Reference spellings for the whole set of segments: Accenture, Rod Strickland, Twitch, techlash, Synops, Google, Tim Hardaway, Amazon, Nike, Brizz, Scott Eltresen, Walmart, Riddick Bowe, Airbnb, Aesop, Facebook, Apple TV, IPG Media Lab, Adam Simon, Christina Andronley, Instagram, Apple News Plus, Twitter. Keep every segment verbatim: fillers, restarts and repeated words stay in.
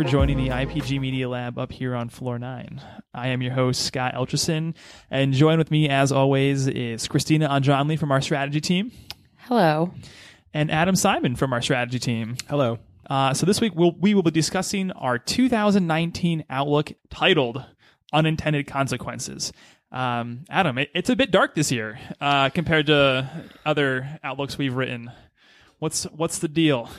for joining the I P G Media Lab up here on Floor nine. I am your host, Scott Eltresen, and joined with me, as always, is Christina Andronley from our strategy team. Hello. And Adam Simon from our strategy team. Hello. Uh, so this week, we'll, we will be discussing our two thousand nineteen outlook titled Unintended Consequences. Um, Adam, it, it's a bit dark this year uh, compared to other outlooks we've written. What's what's the deal?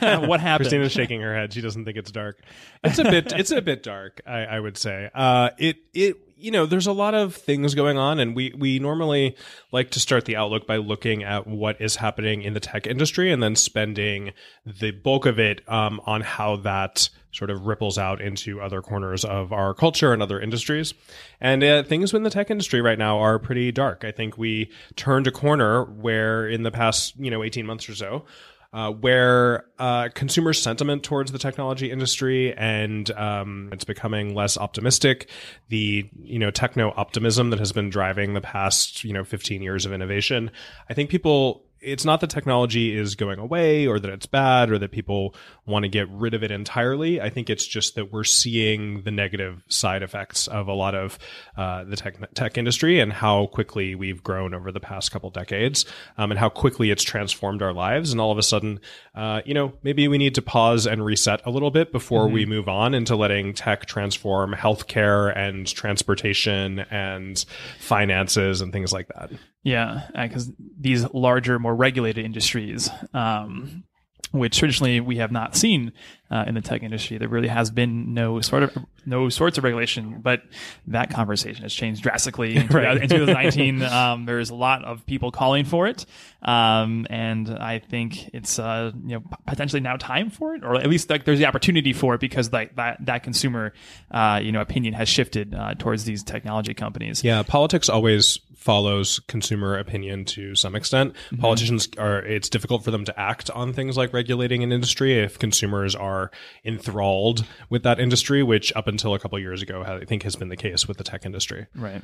What happened? Christina's shaking her head. She doesn't think it's dark. It's a bit. It's a bit dark. I, I would say. Uh, it it you know there's a lot of things going on, and we we normally like to start the outlook by looking at what is happening in the tech industry, and then spending the bulk of it um, on how that sort of ripples out into other corners of our culture and other industries. And uh, things in the tech industry right now are pretty dark. I think we turned a corner where in the past, you know, eighteen months or so, uh, where uh, consumer sentiment towards the technology industry and um, it's becoming less optimistic. The, you know, techno optimism that has been driving the past, you know, fifteen years of innovation. I think people... It's not that technology is going away or that it's bad or that people want to get rid of it entirely. I think it's just that we're seeing the negative side effects of a lot of uh, the tech, tech industry and how quickly we've grown over the past couple decades um, and how quickly it's transformed our lives. And all of a sudden, uh, you know, maybe we need to pause and reset a little bit before mm-hmm. we move on into letting tech transform healthcare and transportation and finances and things like that. Yeah, because these larger, more regulated industries, um, which traditionally we have not seen uh, in the tech industry, there really has been no sort of no sorts of regulation. But that conversation has changed drastically in, right. in twenty nineteen. um, there's a lot of people calling for it, um, and I think it's uh, you know potentially now time for it, or at least like there's the opportunity for it because like that that consumer uh, you know opinion has shifted uh, towards these technology companies. Yeah, politics always follows consumer opinion to some extent. Mm-hmm. Politicians are, it's difficult for them to act on things like regulating an industry if consumers are enthralled with that industry, which up until a couple of years ago, I think has been the case with the tech industry. Right.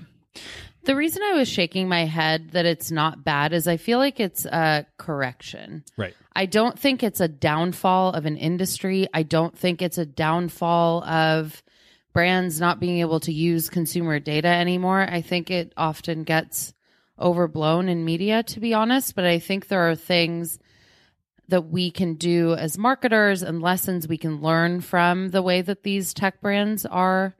The reason I was shaking my head that it's not bad is I feel like it's a correction. Right. I don't think it's a downfall of an industry. I don't think it's a downfall of brands not being able to use consumer data anymore. I think it often gets overblown in media, to be honest, but I think there are things that we can do as marketers and lessons we can learn from the way that these tech brands are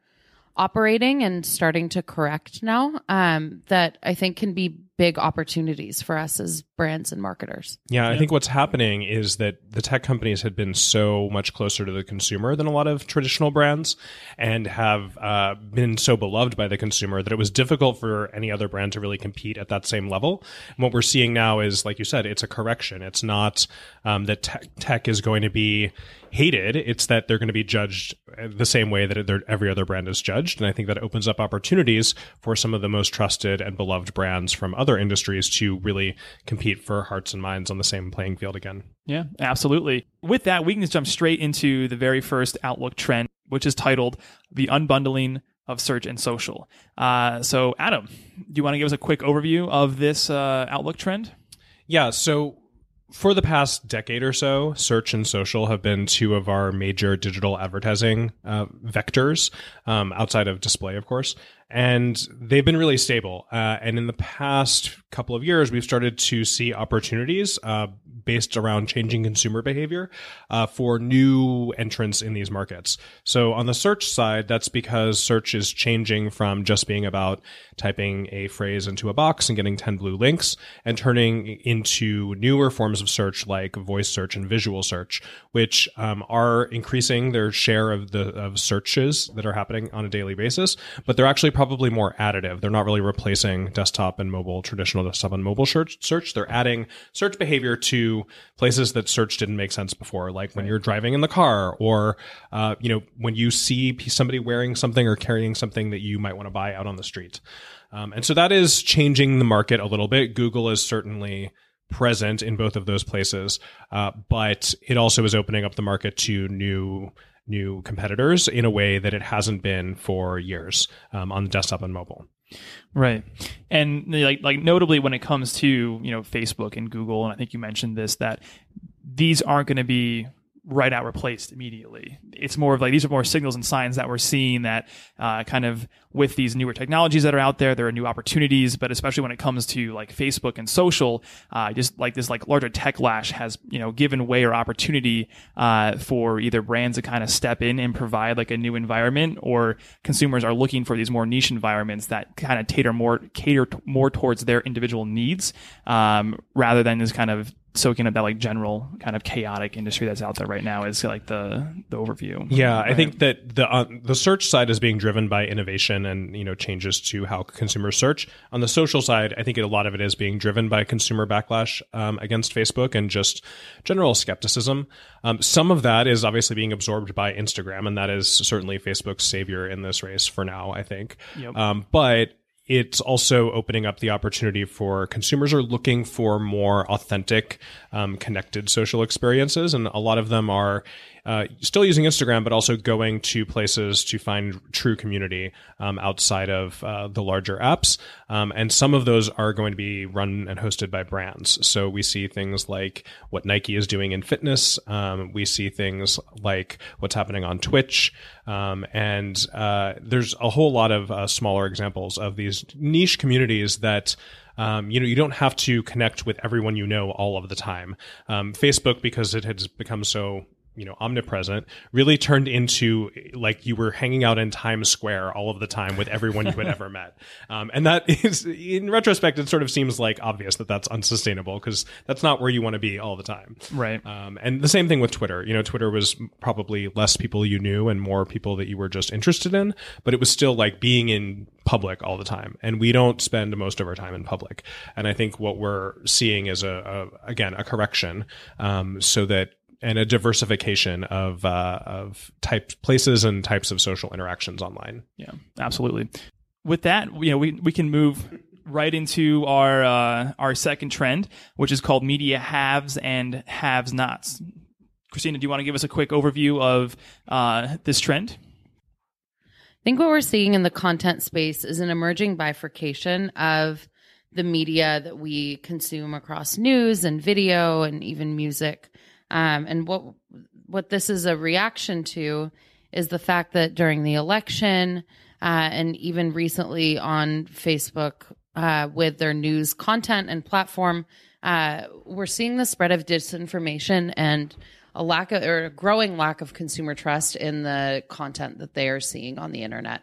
operating and starting to correct now, um, that I think can be big opportunities for us as brands and marketers. Yeah, I yeah. think what's happening is that the tech companies had been so much closer to the consumer than a lot of traditional brands and have uh, been so beloved by the consumer that it was difficult for any other brand to really compete at that same level. And what we're seeing now is, like you said, it's a correction. It's not um, that te- tech is going to be hated. It's that they're going to be judged the same way that every other brand is judged. And I think that opens up opportunities for some of the most trusted and beloved brands from other other industries to really compete for hearts and minds on the same playing field again. Yeah, absolutely. With that, we can just jump straight into the very first Outlook trend, which is titled The Unbundling of Search and Social. Uh, so Adam, do you want to give us a quick overview of this uh, Outlook trend? Yeah, so for the past decade or so, search and social have been two of our major digital advertising uh, vectors, um, outside of display, of course. And they've been really stable. Uh, and in the past couple of years, we've started to see opportunities uh, based around changing consumer behavior uh, for new entrants in these markets. So on the search side, that's because search is changing from just being about typing a phrase into a box and getting ten blue links and turning into newer forms of search like voice search and visual search, which um, are increasing their share of the of searches that are happening on a daily basis. But they're actually probably more additive. They're not really replacing desktop and mobile, traditional desktop and mobile search. search. They're adding search behavior to places that search didn't make sense before, like when you're driving in the car or, uh, you know, when you see somebody wearing something or carrying something that you might want to buy out on the street. Um, and so that is changing the market a little bit. Google is certainly present in both of those places, uh, but it also is opening up the market to new new competitors in a way that it hasn't been for years um, on the desktop and mobile. Right. And like like notably when it comes to, you know, Facebook and Google, and I think you mentioned this, that these aren't going to be right out replaced immediately. It's more of like, these are more signals and signs that we're seeing that uh, kind of with these newer technologies that are out there, there are new opportunities, but especially when it comes to like Facebook and social, uh, just like this like larger techlash has, you know, given way or opportunity uh, for either brands to kind of step in and provide like a new environment, or consumers are looking for these more niche environments that kind of cater more, cater t- more towards their individual needs um, rather than this kind of soaking up that like general kind of chaotic industry that's out there right now is like the the overview. Yeah, right? I think that the uh, the search side is being driven by innovation and, you know, changes to how consumers search. On the social side, I think a lot of it is being driven by consumer backlash um, against Facebook and just general skepticism. Um, some of that is obviously being absorbed by Instagram, and that is certainly Facebook's savior in this race for now, I think. Yep. Um, but it's also opening up the opportunity for consumers are looking for more authentic, um, connected social experiences. And a lot of them are uh, still using Instagram, but also going to places to find true community um, outside of uh, the larger apps. Um, and some of those are going to be run and hosted by brands. So we see things like what Nike is doing in fitness. Um, we see things like what's happening on Twitch. Um, and uh, there's a whole lot of uh, smaller examples of these niche communities that, um, you know, you don't have to connect with everyone you know all of the time. Um, Facebook, because it has become so, you know, omnipresent, really turned into like you were hanging out in Times Square all of the time with everyone you had ever met. Um, and that is, in retrospect, it sort of seems like obvious that that's unsustainable, because that's not where you want to be all the time. Right. Um, and the same thing with Twitter. You know, Twitter was probably less people you knew and more people that you were just interested in, but it was still like being in public all the time. And we don't spend most of our time in public. And I think what we're seeing is a, a again, a correction um, so that and a diversification of uh, of types, places, and types of social interactions online. Yeah, absolutely. With that, you know, we we can move right into our uh, our second trend, which is called media haves and haves nots. Christina, do you want to give us a quick overview of uh, this trend? I think what we're seeing in the content space is an emerging bifurcation of the media that we consume across news and video and even music. Um, and what what this is a reaction to is the fact that during the election uh, and even recently on Facebook uh, with their news content and platform, uh, we're seeing the spread of disinformation and a lack of, or a growing lack of consumer trust in the content that they are seeing on the internet.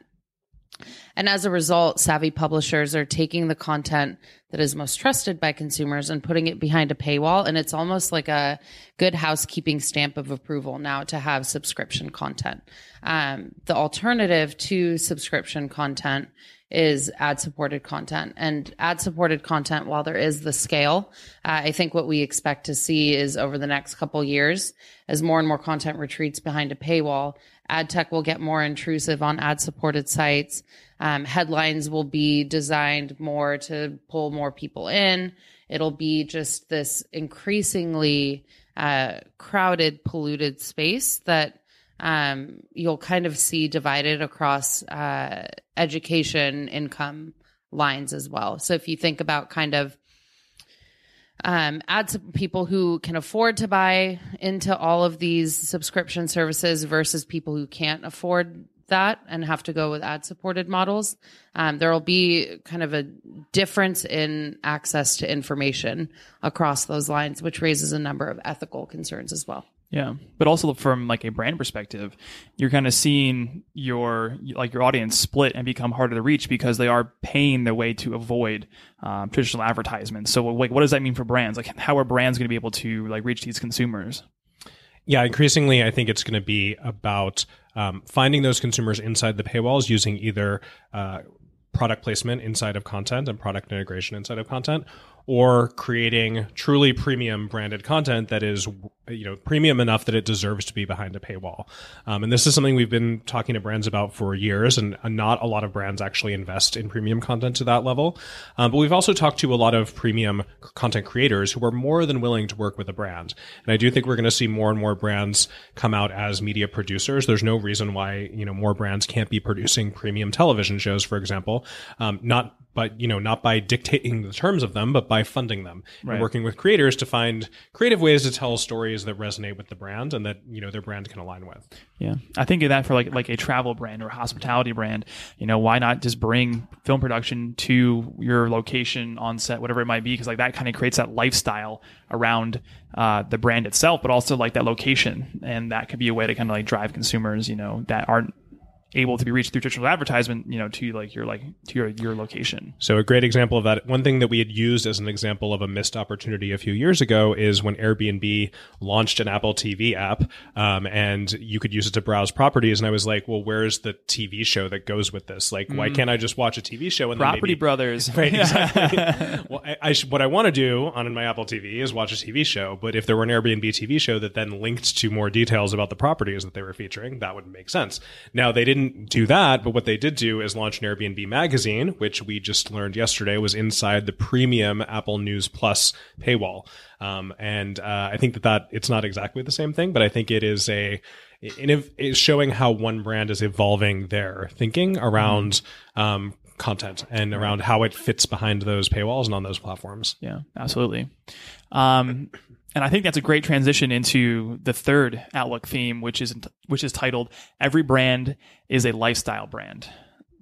And as a result, savvy publishers are taking the content that is most trusted by consumers and putting it behind a paywall. And it's almost like a good housekeeping stamp of approval now to have subscription content. Um, the alternative to subscription content is ad-supported content. And ad-supported content, while there is the scale, uh, I think what we expect to see is over the next couple years, as more and more content retreats behind a paywall, ad tech will get more intrusive on ad-supported sites. Um, headlines will be designed more to pull more people in. It'll be just this increasingly uh, crowded, polluted space that um, you'll kind of see divided across uh, education, income lines as well. So if you think about kind of Um, ads, people who can afford to buy into all of these subscription services versus people who can't afford that and have to go with ad-supported models, um, there will be kind of a difference in access to information across those lines, which raises a number of ethical concerns as well. Yeah, but also from like a brand perspective, you're kind of seeing your like your audience split and become harder to reach because they are paying their way to avoid um, traditional advertisements. So like, what does that mean for brands? Like, how are brands going to be able to like reach these consumers? Yeah, increasingly, I think it's going to be about um, finding those consumers inside the paywalls using either uh, product placement inside of content and product integration inside of content, or creating truly premium branded content that is, you know, premium enough that it deserves to be behind a paywall. Um, and this is something we've been talking to brands about for years, and not a lot of brands actually invest in premium content to that level. Um, but we've also talked to a lot of premium content creators who are more than willing to work with a brand. And I do think we're going to see more and more brands come out as media producers. There's no reason why, you know, more brands can't be producing premium television shows, for example. Um, not but, you know, not by dictating the terms of them, but by funding them, right. and working with creators to find creative ways to tell stories that resonate with the brand and that, you know, their brand can align with. Yeah. I think of that for like, like a travel brand or hospitality brand, you know, why not just bring film production to your location on set, whatever it might be, because like that kind of creates that lifestyle around uh, the brand itself, but also like that location. And that could be a way to kind of like drive consumers, you know, that aren't able to be reached through traditional advertisement, you know, to like your like to your your location. So a great example of that, one thing that we had used as an example of a missed opportunity a few years ago is when Airbnb launched an Apple T V app, um, and you could use it to browse properties. And I was like, well, where's the T V show that goes with this? Like, mm. why can't I just watch a T V show? And Property then maybe, Brothers. Right, exactly. Well, I, I sh- what I want to do on my Apple T V is watch a T V show. But if there were an Airbnb T V show that then linked to more details about the properties that they were featuring, that would make sense. Now, they didn't do that, but what they did do is launch an Airbnb magazine, which we just learned yesterday was inside the premium Apple News Plus paywall. Um, and uh, I think that, that it's not exactly the same thing, but I think it is a it is showing how one brand is evolving their thinking around um, content and around how it fits behind those paywalls and on those platforms. Yeah, absolutely. Um, And I think that's a great transition into the third Outlook theme, which is which is titled "Every Brand is a Lifestyle Brand."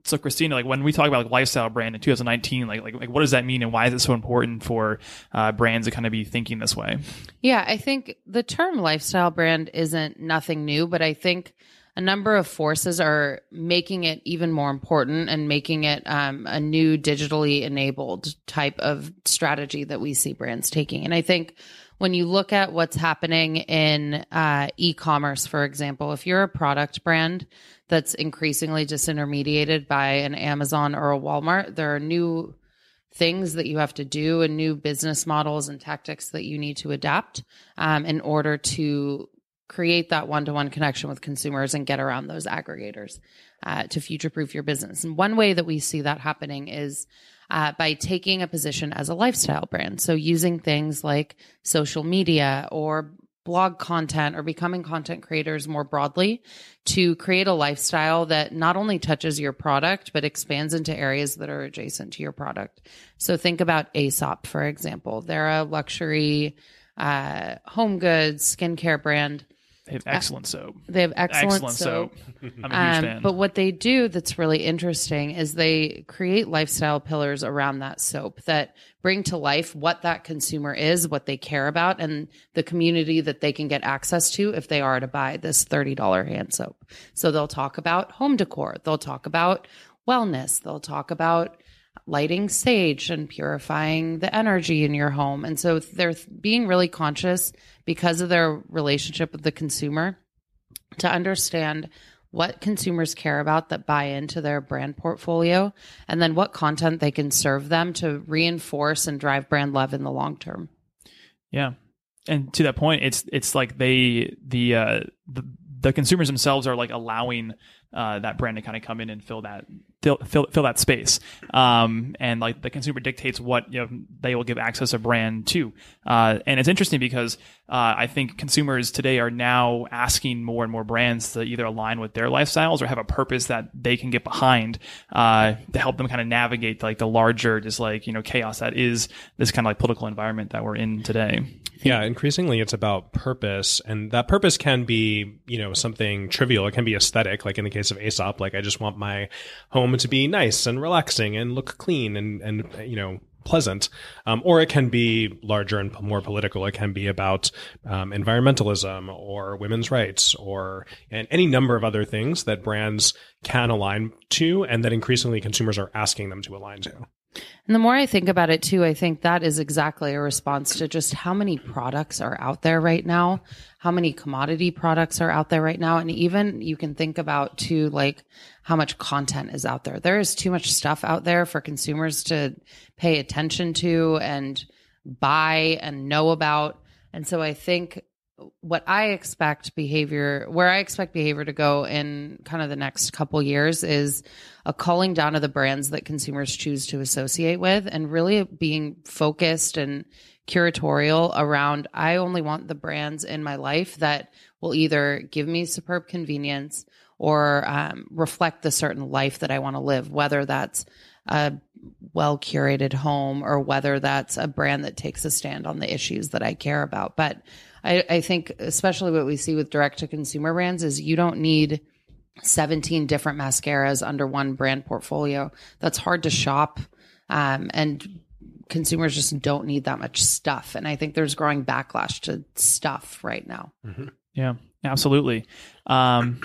So, Christina, like when we talk about like lifestyle brand in two thousand nineteen, like, like like what does that mean, and why is it so important for uh, brands to kind of be thinking this way? Yeah, I think the term lifestyle brand isn't nothing new, but I think a number of forces are making it even more important and making it um, a new digitally enabled type of strategy that we see brands taking. And I think when you look at what's happening in uh, e-commerce, for example, if you're a product brand that's increasingly disintermediated by an Amazon or a Walmart, there are new things that you have to do and new business models and tactics that you need to adapt um, in order to create that one-to-one connection with consumers and get around those aggregators uh, to future-proof your business. And one way that we see that happening is uh, by taking a position as a lifestyle brand. So using things like social media or blog content or becoming content creators more broadly to create a lifestyle that not only touches your product, but expands into areas that are adjacent to your product. So think about Aesop, for example. They're a luxury uh, home goods, skincare brand. They have excellent soap. They have excellent, excellent soap. soap. I'm a huge um, fan. But what they do that's really interesting is they create lifestyle pillars around that soap that bring to life what that consumer is, what they care about, and the community that they can get access to if they are to buy this thirty dollars hand soap. So they'll talk about home decor. They'll talk about wellness. They'll talk about lighting sage and purifying the energy in your home. And so they're being really conscious because of their relationship with the consumer to understand what consumers care about that buy into their brand portfolio, and then what content they can serve them to reinforce and drive brand love in the long term. Yeah. And to that point, it's, it's like they, the, uh, the, the consumers themselves are like allowing uh, that brand to kind of come in and fill that fill fill, fill that space, um, and like the consumer dictates what, you know, they will give access a brand to. Uh, and it's interesting because uh, I think consumers today are now asking more and more brands to either align with their lifestyles or have a purpose that they can get behind uh, to help them kind of navigate like the larger just like, you know, chaos that is this kind of like political environment that we're in today. Yeah, increasingly it's about purpose, and that purpose can be, you know, something trivial. It can be aesthetic, like in the case of Aesop, like I just want my home to be nice and relaxing and look clean and, and you know, pleasant. Um, or it can be larger and more political. It can be about um, environmentalism or women's rights or and any number of other things that brands can align to and that increasingly consumers are asking them to align to. And the more I think about it too, I think that is exactly a response to just how many products are out there right now, how many commodity products are out there right now. And even you can think about too, like how much content is out there. There is too much stuff out there for consumers to pay attention to and buy and know about. And so I think what I expect behavior, where I expect behavior to go in kind of the next couple years is a culling down of the brands that consumers choose to associate with and really being focused and curatorial around, I only want the brands in my life that will either give me superb convenience or um, reflect the certain life that I want to live, whether that's a well-curated home, or whether that's a brand that takes a stand on the issues that I care about. But I, I think especially what we see with direct-to-consumer brands is you don't need seventeen different mascaras under one brand portfolio. That's hard to shop, um, and consumers just don't need that much stuff. And I think there's growing backlash to stuff right now. Mm-hmm. Yeah, absolutely. Um,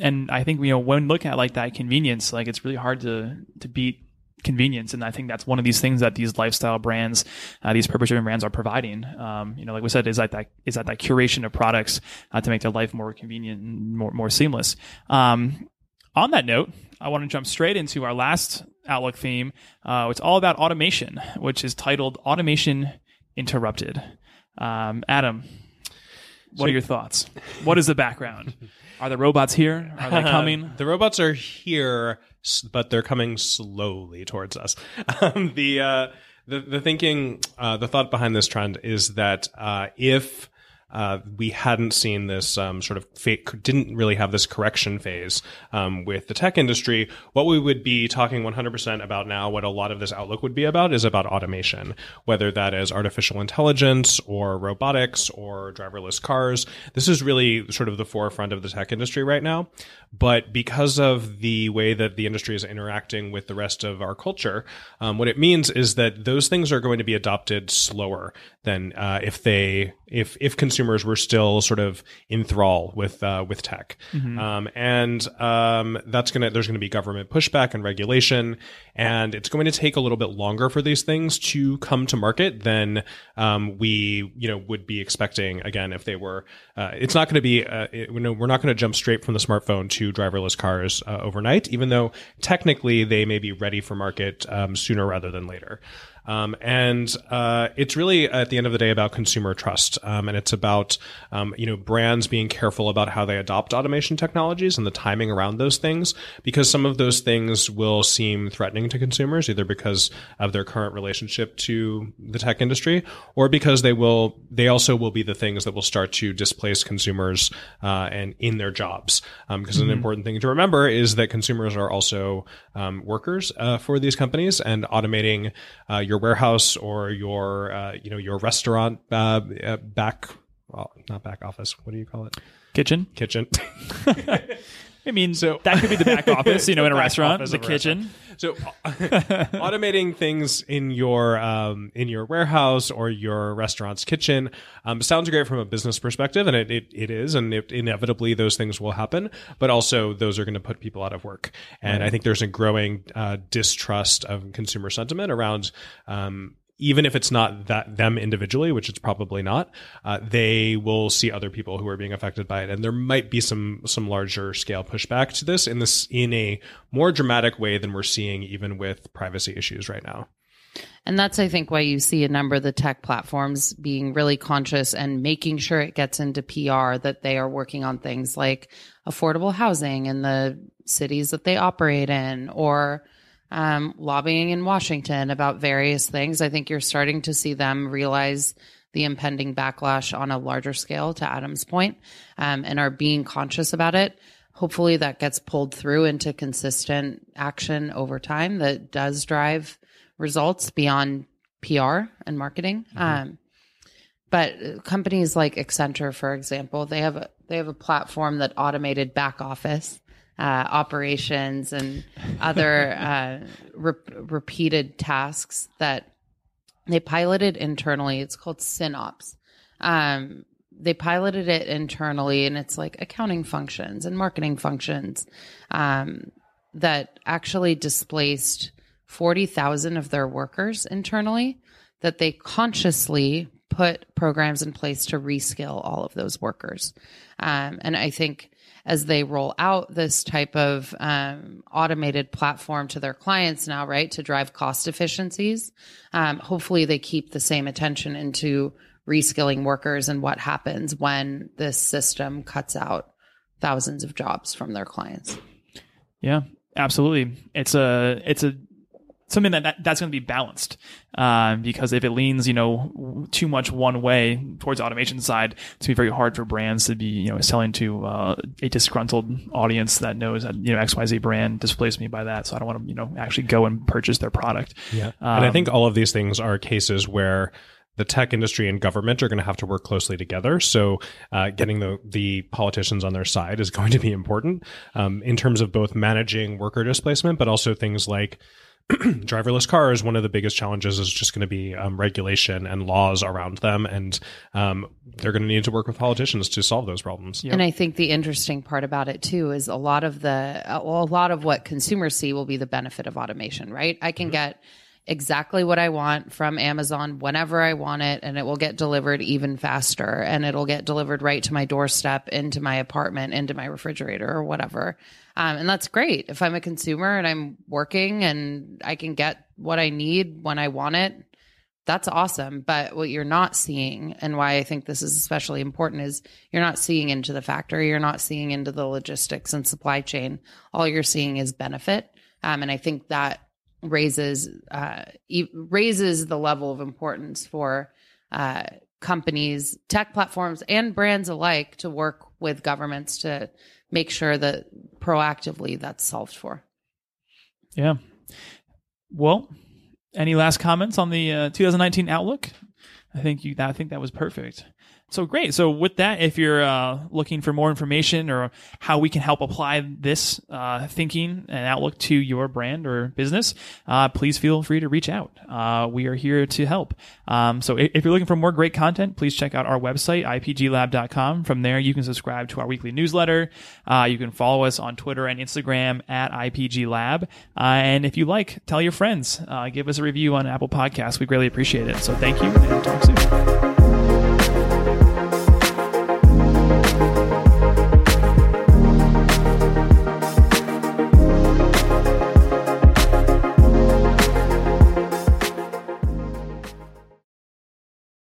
and I think, you know, when looking at like that convenience, like it's really hard to to beat convenience. And I think that's one of these things that these lifestyle brands, uh, these purpose-driven brands are providing. Um, you know, like we said, is that, that is that that curation of products uh, to make their life more convenient and more, more seamless. Um, on that note, I want to jump straight into our last Outlook theme. Uh, it's all about automation, which is titled Automation Interrupted. Um, Adam, what so, are your thoughts? What is the background? Are the robots here? Are they coming? The robots are here, but they're coming slowly towards us. Um, the, uh, the the thinking, uh, the thought behind this trend is that uh, if uh, we hadn't seen this um, sort of fake, didn't really have this correction phase um, with the tech industry, what we would be talking one hundred percent about now, what a lot of this outlook would be about, is about automation, whether that is artificial intelligence or robotics or driverless cars. This is really sort of the forefront of the tech industry right now. But because of the way that the industry is interacting with the rest of our culture, um, what it means is that those things are going to be adopted slower than uh, if they if if consumers were still sort of in thrall with uh, with tech, mm-hmm. um, and um, that's gonna there's gonna be government pushback and regulation, and it's going to take a little bit longer for these things to come to market than um, we you know would be expecting. Again, if they were, uh, it's not going to be uh, it, you know, we're not going to jump straight from the smartphone to to driverless cars uh, overnight, even though technically they may be ready for market um, sooner rather than later. Um, and uh, it's really, at the end of the day, about consumer trust. Um, and it's about, um, you know, brands being careful about how they adopt automation technologies and the timing around those things, because some of those things will seem threatening to consumers, either because of their current relationship to the tech industry, or because they will, they also will be the things that will start to displace consumers uh, and in their jobs. Um, because mm-hmm. an important thing to remember is that consumers are also um, workers uh, for these companies, and automating uh, your warehouse or your uh, you know your restaurant uh, uh, back well, not back office. What do you call it? Kitchen. Kitchen. I mean, so that could be the back office, you know, in a restaurant, the kitchen. So automating things in your um, in your warehouse or your restaurant's kitchen um, sounds great from a business perspective, and it it, it is, and it, inevitably those things will happen. But also, those are going to put people out of work, and right. I think there's a growing uh, distrust of consumer sentiment around. Um, Even if it's not that them individually, which it's probably not, uh, they will see other people who are being affected by it, and there might be some some larger scale pushback to this in this in a more dramatic way than we're seeing even with privacy issues right now. And that's, I think, why you see a number of the tech platforms being really conscious and making sure it gets into P R that they are working on things like affordable housing in the cities that they operate in, or Um, lobbying in Washington about various things. I think you're starting to see them realize the impending backlash on a larger scale, to Adam's point, um, and are being conscious about it. Hopefully that gets pulled through into consistent action over time that does drive results beyond P R and marketing. Mm-hmm. Um, but companies like Accenture, for example, they have a, they have a platform that automated back office Uh, operations and other uh, re- repeated tasks that they piloted internally. It's called Synops. Um, they piloted it internally, and it's like accounting functions and marketing functions um, that actually displaced forty thousand of their workers internally, that they consciously put programs in place to reskill all of those workers. Um, and I think as they roll out this type of um, automated platform to their clients now, right, to drive cost efficiencies, um, hopefully they keep the same attention into reskilling workers and what happens when this system cuts out thousands of jobs from their clients. Yeah, absolutely. It's a it's a something that, that that's going to be balanced. Um, because if it leans, you know, too much one way towards the automation side, it's going to be very hard for brands to be, you know, selling to uh, a disgruntled audience that knows that, you know, X Y Z brand displaced me by that. So I don't want to, you know, actually go and purchase their product. Yeah. Um, and I think all of these things are cases where the tech industry and government are going to have to work closely together. So uh, getting the, the politicians on their side is going to be important um, in terms of both managing worker displacement, but also things like driverless cars. One of the biggest challenges is just going to be um, regulation and laws around them. And um, they're going to need to work with politicians to solve those problems. Yep. And I think the interesting part about it too is a lot of the, a lot of what consumers see will be the benefit of automation, right? I can mm-hmm. get exactly what I want from Amazon whenever I want it, and it will get delivered even faster, and it'll get delivered right to my doorstep, into my apartment, into my refrigerator or whatever. Um, and that's great. If I'm a consumer and I'm working and I can get what I need when I want it, that's awesome. But what you're not seeing, and why I think this is especially important, is you're not seeing into the factory. You're not seeing into the logistics and supply chain. All you're seeing is benefit. Um, and I think that raises uh, e- raises the level of importance for uh, companies, tech platforms, and brands alike to work with governments to make sure that proactively that's solved for. Yeah. Well, any last comments on the uh, twenty nineteen outlook? I think you. I think that was perfect. So great. So with that, if you're uh, looking for more information or how we can help apply this uh, thinking and outlook to your brand or business, uh, please feel free to reach out. Uh, we are here to help. Um, so if you're looking for more great content, please check out our website, I P G lab dot com. From there, you can subscribe to our weekly newsletter. Uh, you can follow us on Twitter and Instagram at I P G lab. Uh, and if you like, tell your friends. Uh, give us a review on Apple Podcasts. We greatly appreciate it. So thank you, and talk soon.